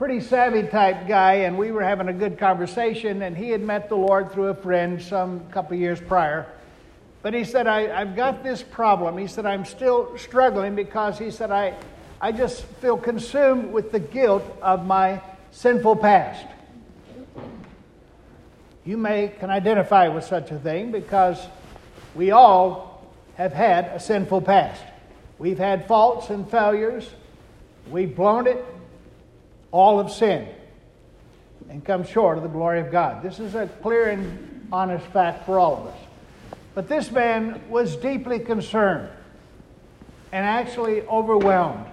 pretty savvy type guy, and we were having a good conversation, and he had met the Lord through a friend some couple years prior. But he said, I've got this problem. He said, I'm still struggling because, he said, I just feel consumed with the guilt of my sinful past. You can identify with such a thing because we all have had a sinful past. We've had faults and failures. We've blown it. All of sin and come short of the glory of God. This is a clear and honest fact for all of us. But this man was deeply concerned and actually overwhelmed.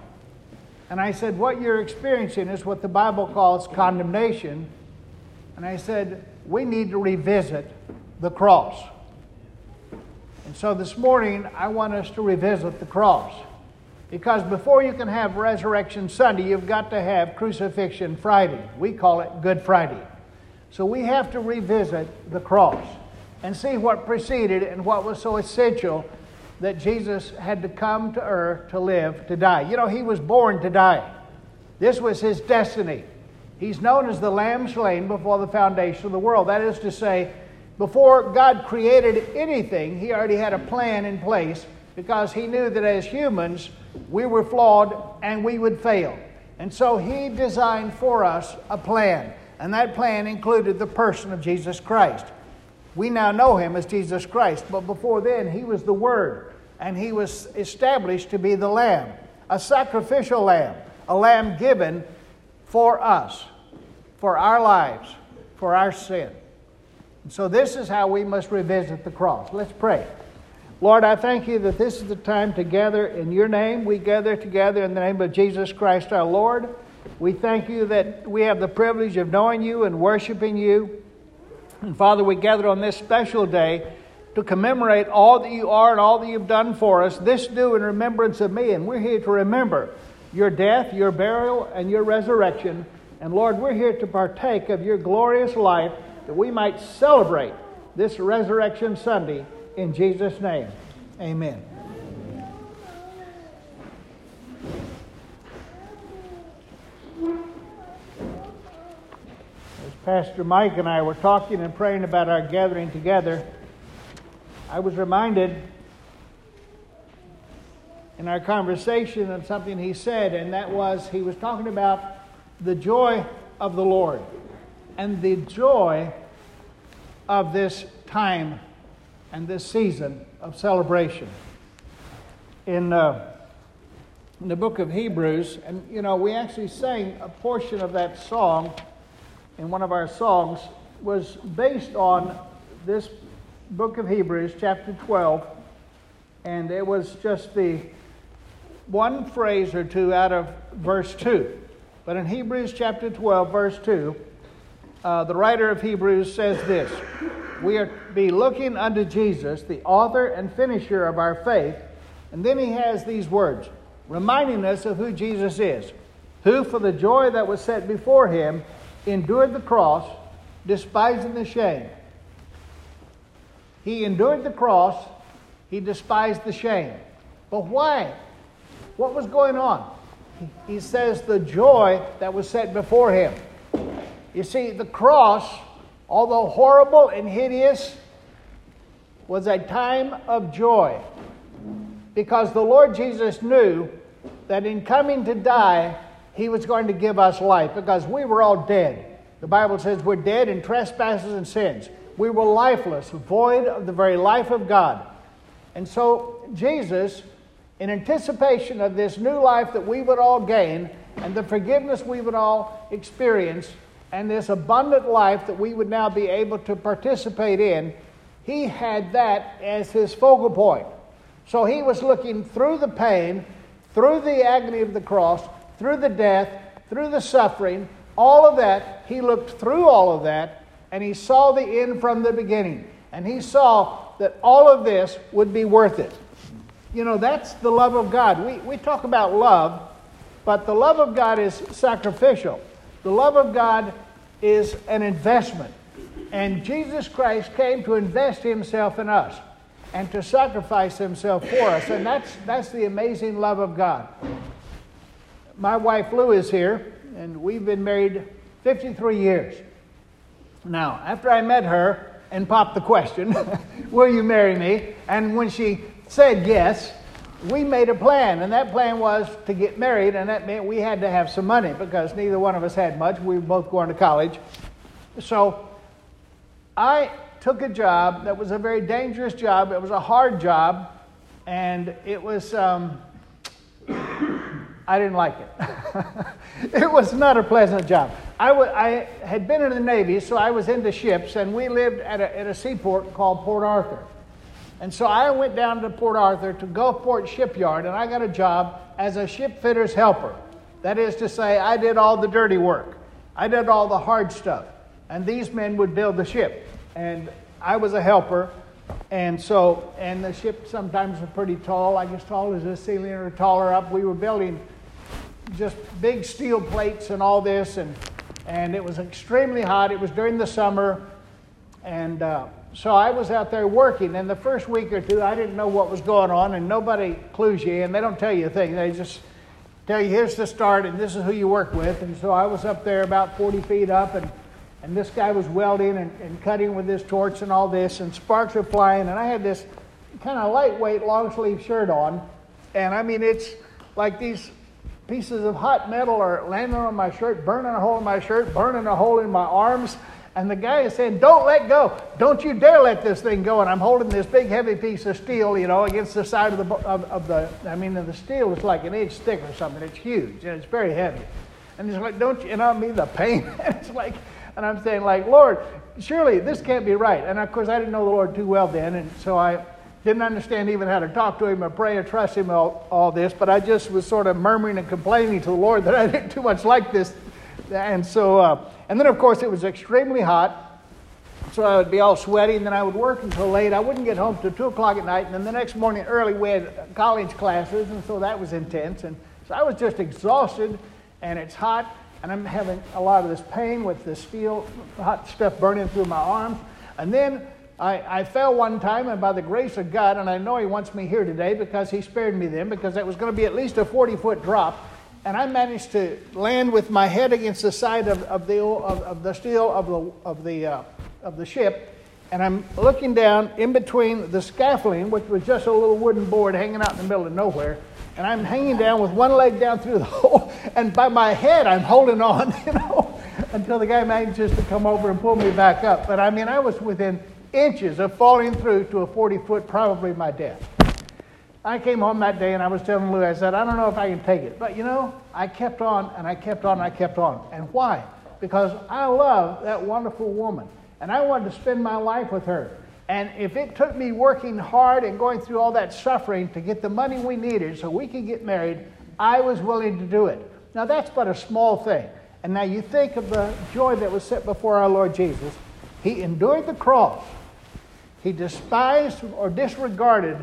And I said, what you're experiencing is what the Bible calls condemnation. And I said, we need to revisit the cross. And so this morning, I want us to revisit the cross. Because before you can have Resurrection Sunday, you've got to have Crucifixion Friday. We call it Good Friday. So we have to revisit the cross and see what preceded and what was so essential that Jesus had to come to earth to live, to die. You know, he was born to die. This was his destiny. He's known as the Lamb slain before the foundation of the world. That is to say, before God created anything, he already had a plan in place because he knew that as humans, we were flawed and we would fail. And so he designed for us a plan. And that plan included the person of Jesus Christ. We now know him as Jesus Christ. But before then, he was the Word. And he was established to be the Lamb. A sacrificial lamb. A lamb given for us. For our lives. For our sin. And so this is how we must revisit the cross. Let's pray. Lord, I thank you that this is the time to gather in your name. We gather together in the name of Jesus Christ our Lord. We thank you that we have the privilege of knowing you and worshiping you. And Father, we gather on this special day to commemorate all that you are and all that you've done for us. This do in remembrance of me. And we're here to remember your death, your burial, and your resurrection. And Lord, we're here to partake of your glorious life that we might celebrate this Resurrection Sunday. In Jesus' name, amen. As Pastor Mike and I were talking and praying about our gathering together, I was reminded in our conversation of something he said, and that was he was talking about the joy of the Lord and the joy of this time and this season of celebration. In the book of Hebrews, and you know, we actually sang a portion of that song, in one of our songs, was based on this book of Hebrews, chapter 12, and it was just the one phrase or two out of verse 2. But in Hebrews chapter 12, verse 2, the writer of Hebrews says this, we are to be looking unto Jesus, the author and finisher of our faith. And then he has these words, reminding us of who Jesus is, who for the joy that was set before him endured the cross, despising the shame. He endured the cross, he despised the shame. But why? What was going on? He says the joy that was set before him. You see, the cross, although horrible and hideous, was a time of joy because the Lord Jesus knew that in coming to die, he was going to give us life because we were all dead. The Bible says we're dead in trespasses and sins. We were lifeless, void of the very life of God. And so Jesus, in anticipation of this new life that we would all gain and the forgiveness we would all experience, and this abundant life that we would now be able to participate in, he had that as his focal point. So he was looking through the pain, through the agony of the cross, through the death, through the suffering, all of that. He looked through all of that, and he saw the end from the beginning. And he saw that all of this would be worth it. You know, that's the love of God. We talk about love, but the love of God is sacrificial. The love of God is an investment. And Jesus Christ came to invest himself in us and to sacrifice himself for us. And that's the amazing love of God. My wife, Lou, is here, and we've been married 53 years. Now, after I met her and popped the question, will you marry me? And when she said yes, we made a plan, and that plan was to get married, and that meant we had to have some money because neither one of us had much. We were both going to college. So I took a job that was a very dangerous job. It was a hard job, and it was, I didn't like it. It was not a pleasant job. I had been in the Navy, so I was into ships, and we lived at a seaport called Port Arthur. And so I went down to Port Arthur to Gulfport Shipyard, and I got a job as a shipfitter's helper. That is to say, I did all the dirty work. I did all the hard stuff. And these men would build the ship. And I was a helper. And the ship sometimes was pretty tall, like as tall as the ceiling or taller up. We were building just big steel plates and all this. And it was extremely hot. It was during the summer. And so I was out there working, and the first week or two, I didn't know what was going on, and nobody clues you, and they don't tell you a thing. They just tell you, here's the start, and this is who you work with. And so I was up there about 40 feet up, and this guy was welding and cutting with his torch and all this, and sparks were flying, and I had this kind of lightweight long-sleeve shirt on, and I mean, it's like these pieces of hot metal are landing on my shirt, burning a hole in my shirt, burning a hole in my arms. And the guy is saying, don't let go. Don't you dare let this thing go. And I'm holding this big, heavy piece of steel, you know, against the side of the steel is like an inch thick or something. It's huge, and it's very heavy. And he's like, don't you, and I mean the pain. It's like, and I'm saying like, Lord, surely this can't be right. And of course, I didn't know the Lord too well then. And so I didn't understand even how to talk to him or pray or trust him, all this. But I just was sort of murmuring and complaining to the Lord that I didn't too much like this. And so, and then of course it was extremely hot, so I would be all sweaty, and then I would work until late. I wouldn't get home till 2:00 at night, and then the next morning early we had college classes, and so that was intense. And so I was just exhausted, and it's hot, and I'm having a lot of this pain with the steel, hot stuff burning through my arms. And then I fell one time, and by the grace of God, and I know he wants me here today because he spared me then, because that was going to be at least a 40-foot drop. And I managed to land with my head against the side of the steel of the ship, and I'm looking down in between the scaffolding, which was just a little wooden board hanging out in the middle of nowhere, and I'm hanging down with one leg down through the hole, and by my head I'm holding on, you know, until the guy manages to come over and pull me back up. But I mean, I was within inches of falling through to a 40-foot, probably my death. I came home that day, and I was telling Lou, I said, I don't know if I can take it. But, you know, I kept on, and I kept on, and I kept on. And why? Because I love that wonderful woman, and I wanted to spend my life with her. And if it took me working hard and going through all that suffering to get the money we needed so we could get married, I was willing to do it. Now, that's but a small thing. And now you think of the joy that was set before our Lord Jesus. He endured the cross. He despised or disregarded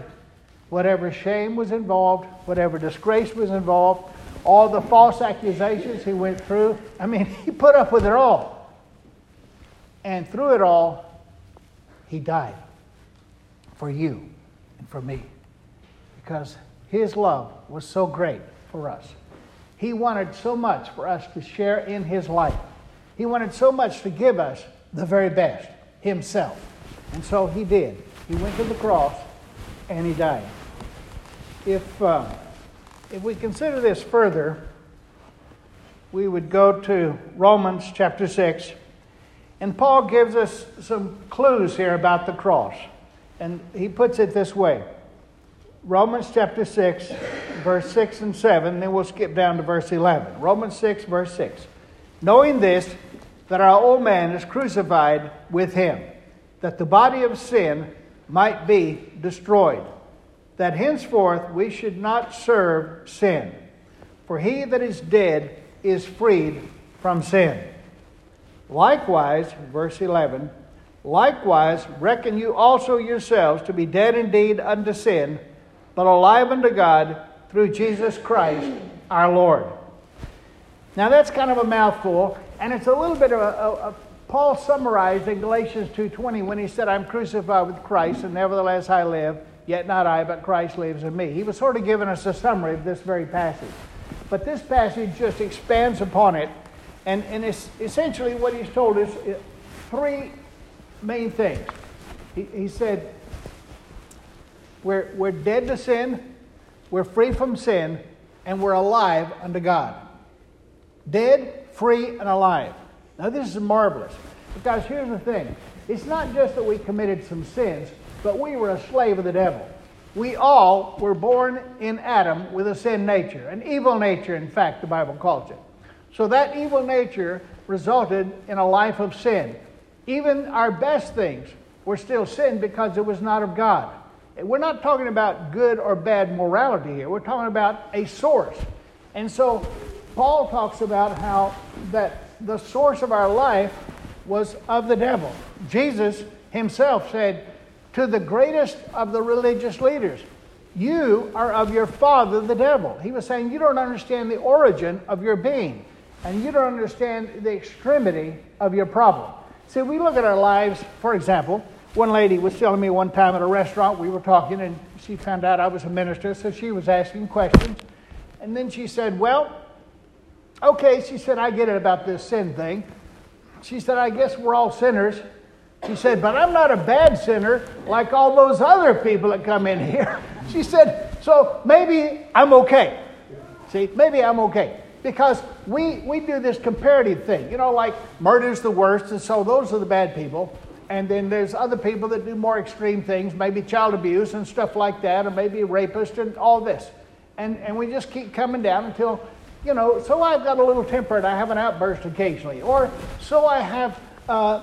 whatever shame was involved, whatever disgrace was involved, all the false accusations he went through. I mean, he put up with it all. And through it all, he died for you and for me, because his love was so great for us. He wanted so much for us to share in his life. He wanted so much to give us the very best, himself. And so he did. He went to the cross, and he died. If we consider this further, we would go to Romans chapter 6, and Paul gives us some clues here about the cross. And he puts it this way. Romans chapter 6, verse 6 and 7, then we'll skip down to verse 11. Romans 6, verse 6. Knowing this, that our old man is crucified with him, that the body of sin might be destroyed, that henceforth we should not serve sin. For he that is dead is freed from sin. Likewise, verse 11, likewise reckon you also yourselves to be dead indeed unto sin, but alive unto God through Jesus Christ our Lord. Now that's kind of a mouthful, and it's a little bit of a Paul summarized in Galatians 2:20 when he said, I'm crucified with Christ, and nevertheless I live, yet not I, but Christ lives in me. He was sort of giving us a summary of this very passage. But this passage just expands upon it And it's essentially what he's told us, three main things. He said, we're dead to sin, we're free from sin, and we're alive unto God. Dead, free, and alive. Now this is marvelous, because here's the thing. It's not just that we committed some sins, but we were a slave of the devil. We all were born in Adam with a sin nature, an evil nature, in fact, the Bible calls it. So that evil nature resulted in a life of sin. Even our best things were still sin because it was not of God. We're not talking about good or bad morality here. We're talking about a source. And so Paul talks about how that the source of our life was of the devil. Jesus himself said to the greatest of the religious leaders, "You are of your father, the devil." He was saying, you don't understand the origin of your being, and you don't understand the extremity of your problem. See, we look at our lives, for example, one lady was telling me one time at a restaurant, we were talking, and she found out I was a minister, so she was asking questions. And then she said, well, okay, she said, I get it about this sin thing. She said, I guess we're all sinners. She said, but I'm not a bad sinner like all those other people that come in here. She said, so maybe I'm okay. See, maybe I'm okay. Because we do this comparative thing. You know, like murder's the worst, and so those are the bad people. And then there's other people that do more extreme things, maybe child abuse and stuff like that, or maybe rapist and all this. And we just keep coming down until, you know, so I've got a little temper and I have an outburst occasionally. Or so I have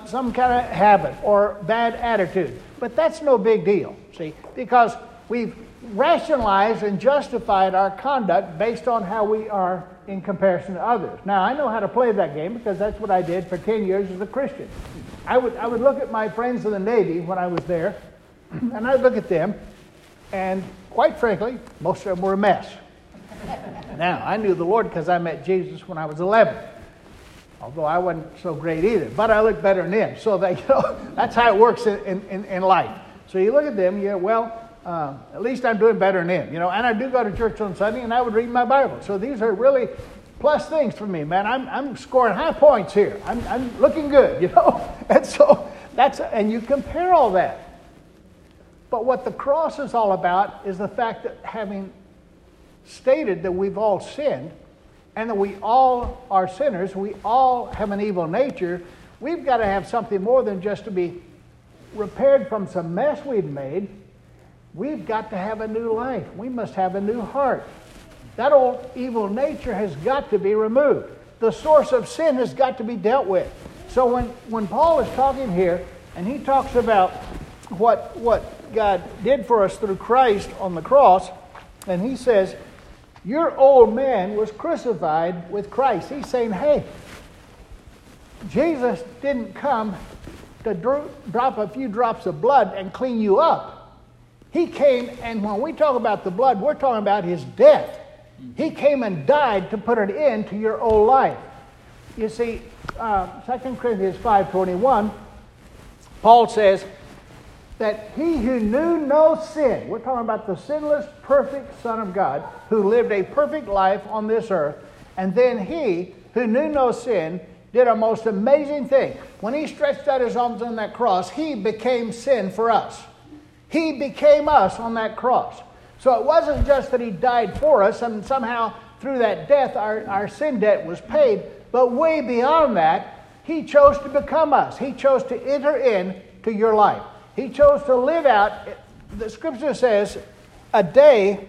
some kind of habit or bad attitude. But that's no big deal, see, because we've rationalized and justified our conduct based on how we are in comparison to others. Now, I know how to play that game because that's what I did for 10 years as a Christian. I would look at my friends in the Navy when I was there, and I'd look at them, and quite frankly, most of them were a mess. Now, I knew the Lord because I met Jesus when I was 11. Although I wasn't so great either, but I looked better than him. So that, you know, that's how it works in life. So you look at them, you know, well, at least I'm doing better than him, you know. And I do go to church on Sunday, and I would read my Bible. So these are really plus things for me, man. I'm scoring high points here. I'm looking good, you know. And so and you compare all that. But what the cross is all about is the fact that having stated that we've all sinned, and that we all are sinners, we all have an evil nature, we've got to have something more than just to be repaired from some mess we've made. We've got to have a new life. We must have a new heart. That old evil nature has got to be removed. The source of sin has got to be dealt with. So when Paul is talking here, and he talks about what God did for us through Christ on the cross, and he says, your old man was crucified with Christ. He's saying, hey, Jesus didn't come to drop a few drops of blood and clean you up. He came, and when we talk about the blood, we're talking about his death. He came and died to put an end to your old life. You see, 2 Corinthians 5:21, Paul says that he who knew no sin, we're talking about the sinless, perfect Son of God, who lived a perfect life on this earth, and then he who knew no sin did a most amazing thing. When he stretched out his arms on that cross, he became sin for us. He became us on that cross. So it wasn't just that he died for us, and somehow through that death our sin debt was paid, but way beyond that, he chose to become us. He chose to enter into your life. He chose to live out, the scripture says, a day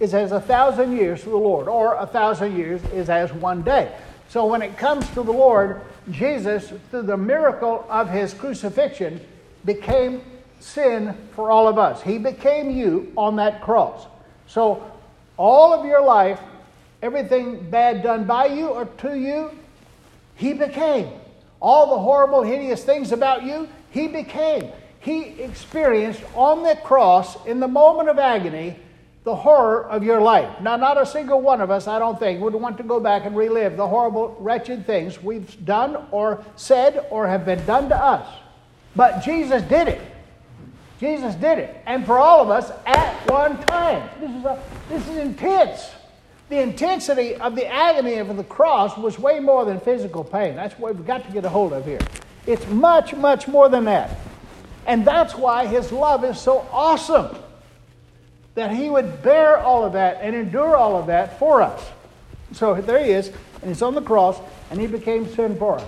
is as 1,000 years to the Lord, or 1,000 years is as one day. So when it comes to the Lord, Jesus, through the miracle of his crucifixion, became sin for all of us. He became you on that cross. So all of your life, everything bad done by you or to you, he became. All the horrible, hideous things about you, he became. He experienced on the cross, in the moment of agony, the horror of your life. Now, not a single one of us, I don't think, would want to go back and relive the horrible, wretched things we've done or said or have been done to us. But Jesus did it. Jesus did it. And for all of us at one time. This is intense. The intensity of the agony of the cross was way more than physical pain. That's what we've got to get a hold of here. It's much, much more than that. And that's why his love is so awesome, that he would bear all of that and endure all of that for us. So there he is, and he's on the cross, and he became sin for us.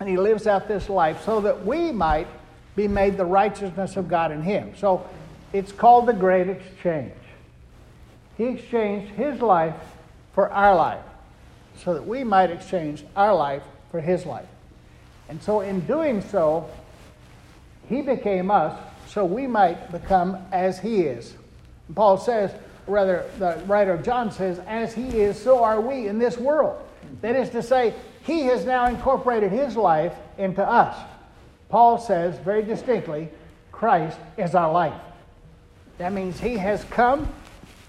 And he lives out this life so that we might be made the righteousness of God in him. So it's called the great exchange. He exchanged his life for our life so that we might exchange our life for his life. And so in doing so, he became us so we might become as he is. And Paul says, rather the writer of John says, as he is, so are we in this world. That is to say, he has now incorporated his life into us. Paul says very distinctly, Christ is our life. That means he has come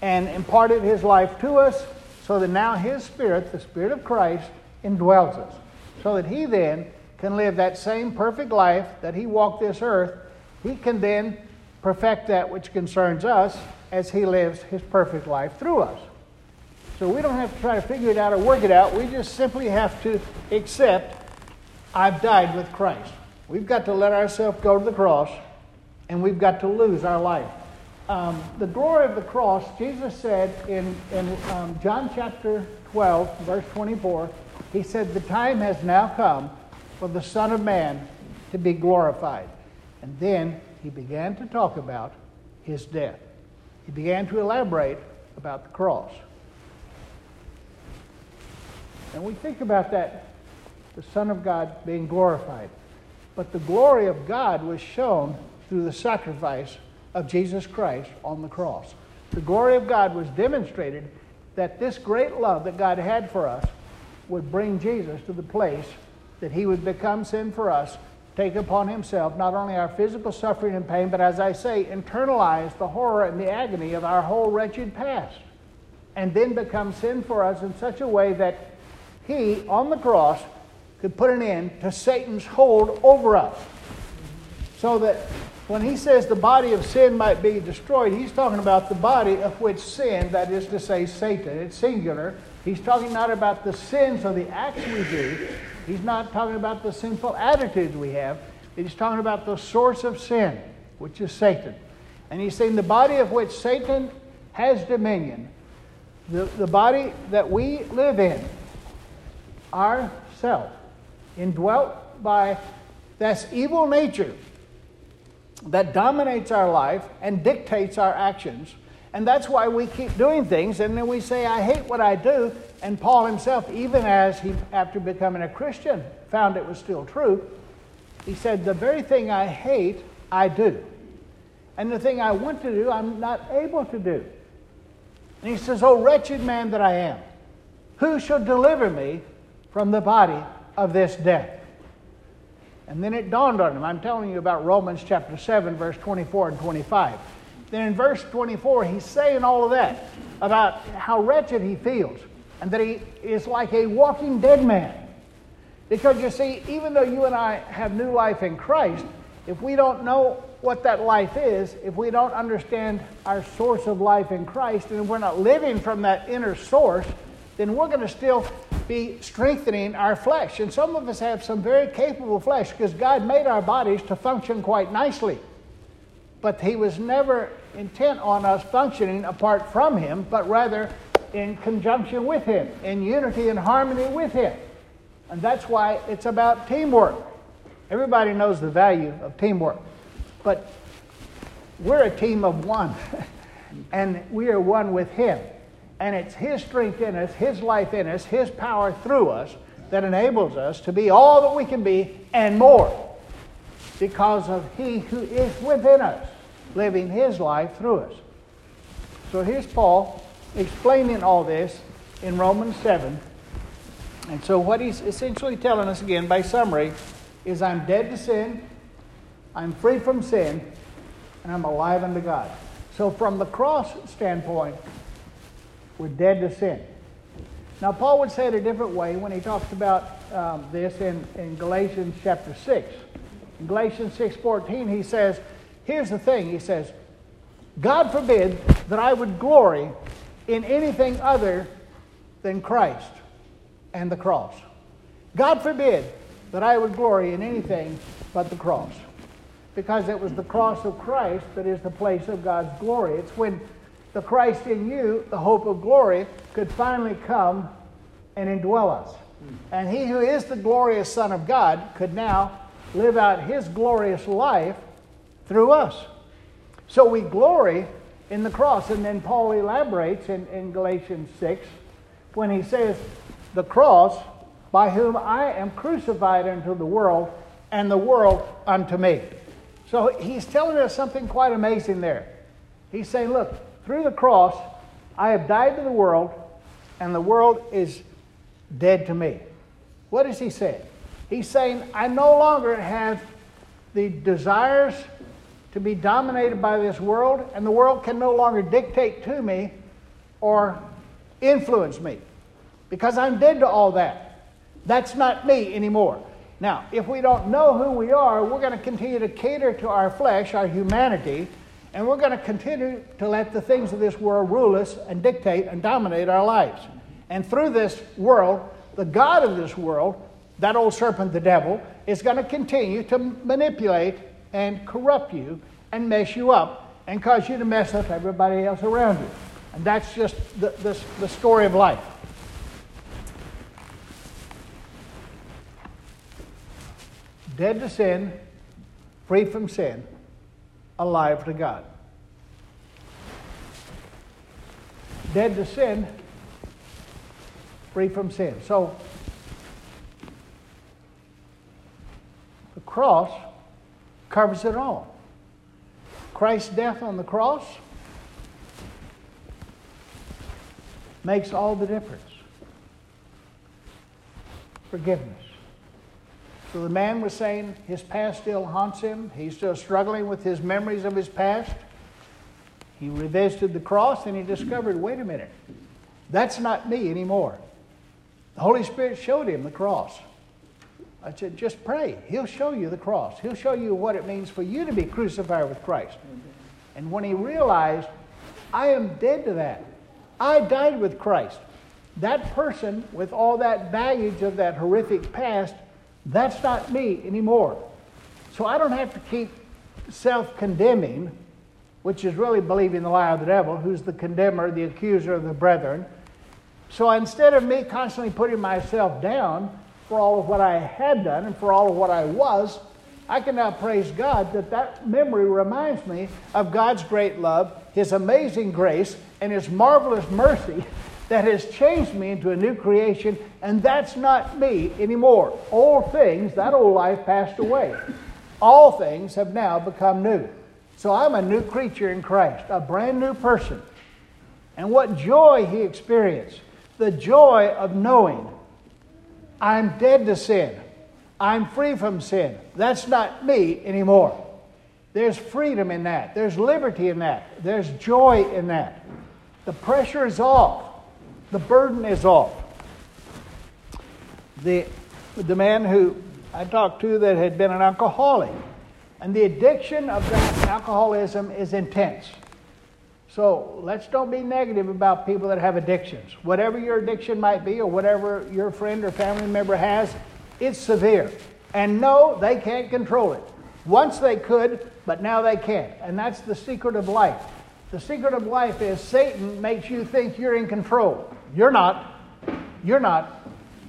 and imparted his life to us so that now his spirit, the spirit of Christ, indwells us. So that he then can live that same perfect life that he walked this earth. He can then perfect that which concerns us as he lives his perfect life through us. So we don't have to try to figure it out or work it out. We just simply have to accept, I've died with Christ. We've got to let ourselves go to the cross, and we've got to lose our life. The glory of the cross, Jesus said in John chapter 12, verse 24, he said, the time has now come for the Son of Man to be glorified. And then he began to talk about his death. He began to elaborate about the cross. And we think about that, the Son of God being glorified. But the glory of God was shown through the sacrifice of Jesus Christ on the cross. The glory of God was demonstrated, that this great love that God had for us would bring Jesus to the place that he would become sin for us, take upon himself not only our physical suffering and pain, but as I say, internalize the horror and the agony of our whole wretched past, and then become sin for us in such a way that he, on the cross, could put an end to Satan's hold over us. So that when he says the body of sin might be destroyed, he's talking about the body of which sin, that is to say Satan, it's singular. He's talking not about the sins or the acts we do. He's not talking about the sinful attitudes we have. He's talking about the source of sin, which is Satan. And he's saying the body of which Satan has dominion, the body that we live in, our self, indwelt by this evil nature that dominates our life and dictates our actions. And that's why we keep doing things, and then we say, I hate what I do. And Paul himself, even as he, after becoming a Christian, found it was still true, he said, the very thing I hate, I do. And the thing I want to do, I'm not able to do. And he says, oh, wretched man that I am, who shall deliver me from the body of this death? And then it dawned on him. I'm telling you about Romans chapter 7, verse 24 and 25. Then in verse 24, he's saying all of that about how wretched he feels, and that he is like a walking dead man. Because you see, even though you and I have new life in Christ, if we don't know what that life is, if we don't understand our source of life in Christ, and we're not living from that inner source, then we're going to still be strengthening our flesh. And some of us have some very capable flesh, because God made our bodies to function quite nicely. But he was never intent on us functioning apart from him, but rather in conjunction with him, in unity and harmony with him. And that's why it's about teamwork. Everybody knows the value of teamwork. But we're a team of one, and we are one with him. And it's his strength in us, his life in us, his power through us that enables us to be all that we can be and more, because of he who is within us, living his life through us. So here's Paul explaining all this in Romans 7. And so what he's essentially telling us, again by summary, is I'm dead to sin, I'm free from sin, and I'm alive unto God. So from the cross standpoint, we're dead to sin. Now, Paul would say it a different way when he talks about this in Galatians chapter 6. In Galatians 6:14, he says, here's the thing. He says, God forbid that I would glory in anything other than Christ and the cross. God forbid that I would glory in anything but the cross, because it was the cross of Christ that is the place of God's glory. It's when the Christ in you, the hope of glory, could finally come and indwell us. And he who is the glorious Son of God could now live out his glorious life through us. So we glory in the cross. And then Paul elaborates in Galatians 6 when he says, the cross by whom I am crucified unto the world, and the world unto me. So he's telling us something quite amazing there. He's saying, look, through the cross, I have died to the world, and the world is dead to me. What is he saying? He's saying, I no longer have the desires to be dominated by this world, and the world can no longer dictate to me or influence me, because I'm dead to all that. That's not me anymore. Now, if we don't know who we are, we're going to continue to cater to our flesh, our humanity, and we're going to continue to let the things of this world rule us and dictate and dominate our lives. And through this world, the god of this world, that old serpent, the devil, is going to continue to manipulate and corrupt you and mess you up and cause you to mess up everybody else around you. And that's just the story of life. Dead to sin, free from sin, alive to God. Dead to sin, free from sin. So, the cross covers it all. Christ's death on the cross makes all the difference. Forgiveness. So the man was saying his past still haunts him. He's still struggling with his memories of his past. He revisited the cross and he discovered, wait a minute, that's not me anymore. The Holy Spirit showed him the cross. I said, just pray. He'll show you the cross. He'll show you what it means for you to be crucified with Christ. And when he realized, I am dead to that. I died with Christ. That person with all that baggage of that horrific past, that's not me anymore. So I don't have to keep self-condemning, which is really believing the lie of the devil, who's the condemner, the accuser of the brethren. So instead of me constantly putting myself down for all of what I had done and for all of what I was, I can now praise God that that memory reminds me of God's great love, His amazing grace, and His marvelous mercy that has changed me into a new creation, and that's not me anymore. All things, that old life passed away. All things have now become new. So I'm a new creature in Christ, a brand new person. And what joy he experienced. The joy of knowing I'm dead to sin. I'm free from sin. That's not me anymore. There's freedom in that. There's liberty in that. There's joy in that. The pressure is off. The burden is off. The man who I talked to that had been an alcoholic, and the addiction of that alcoholism is intense. So let's don't be negative about people that have addictions. Whatever your addiction might be or whatever your friend or family member has, it's severe. And no, they can't control it. Once they could, but now they can't. And that's the secret of life. The secret of life is Satan makes you think you're in control. You're not. You're not.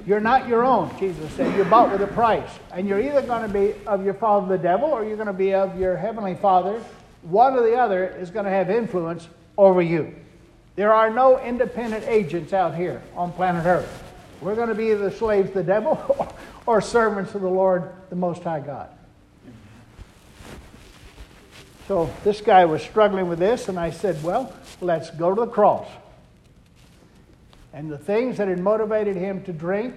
You're not your own, Jesus said. You're bought with a price. And you're either going to be of your father the devil or you're going to be of your heavenly Father. One or the other is going to have influence over you. There are no independent agents out here on planet Earth. We're going to be either slaves to the devil or servants of the Lord, the Most High God. So this guy was struggling with this, and I said, well, let's go to the cross. And the things that had motivated him to drink,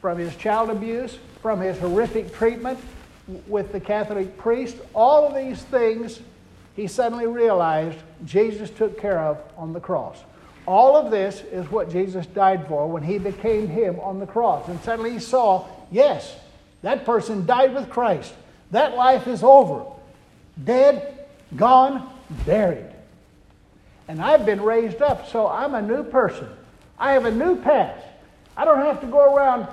from his child abuse, from his horrific treatment with the Catholic priest, all of these things he suddenly realized Jesus took care of on the cross. All of this is what Jesus died for when he became him on the cross. And suddenly he saw, yes, that person died with Christ. That life is over. Dead, gone, buried. And I've been raised up, so I'm a new person. I have a new past. I don't have to go around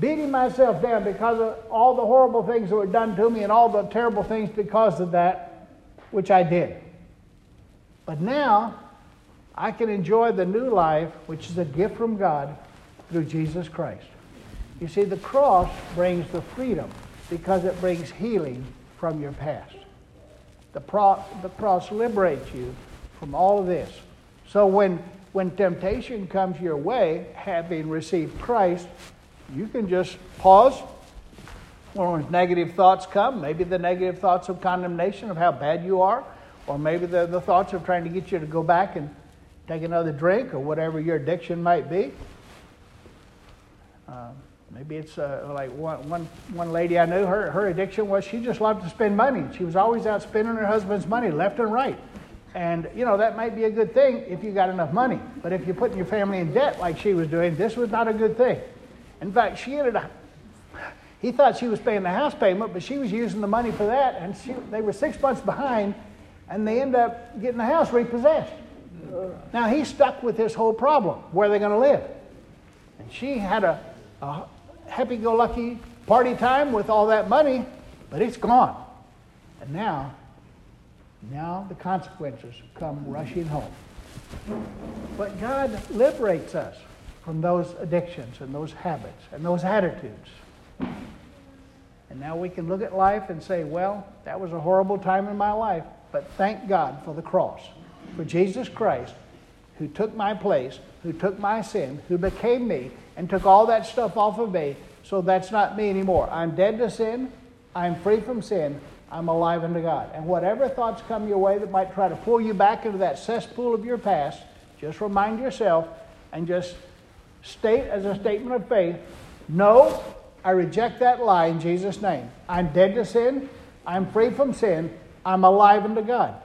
beating myself down because of all the horrible things that were done to me and all the terrible things because of that, which I did. But now, I can enjoy the new life, which is a gift from God through Jesus Christ. You see, the cross brings the freedom because it brings healing from your past. The cross liberates you from all of this. So when temptation comes your way, having received Christ, you can just pause. When negative thoughts come, maybe the negative thoughts of condemnation of how bad you are, or maybe the thoughts of trying to get you to go back and take another drink or whatever your addiction might be. Maybe it's like one lady I knew, her addiction was she just loved to spend money. She was always out spending her husband's money left and right. And, you know, that might be a good thing if you got enough money. But if you're putting your family in debt like she was doing, this was not a good thing. In fact, she ended up, he thought she was paying the house payment, but she was using the money for that. And they were 6 months behind, and they ended up getting the house repossessed. Now, he's stuck with this whole problem. Where are they going to live? And she had a happy-go-lucky party time with all that money, but it's gone. And now the consequences come rushing home. But God liberates us from those addictions and those habits and those attitudes. And now we can look at life and say, well, that was a horrible time in my life, but thank God for the cross, for Jesus Christ, who took my place, who took my sin, who became me, and took all that stuff off of me, so that's not me anymore. I'm dead to sin. I'm free from sin. I'm alive unto God. And whatever thoughts come your way that might try to pull you back into that cesspool of your past, just remind yourself and just state as a statement of faith, no, I reject that lie in Jesus' name. I'm dead to sin. I'm free from sin. I'm alive unto God.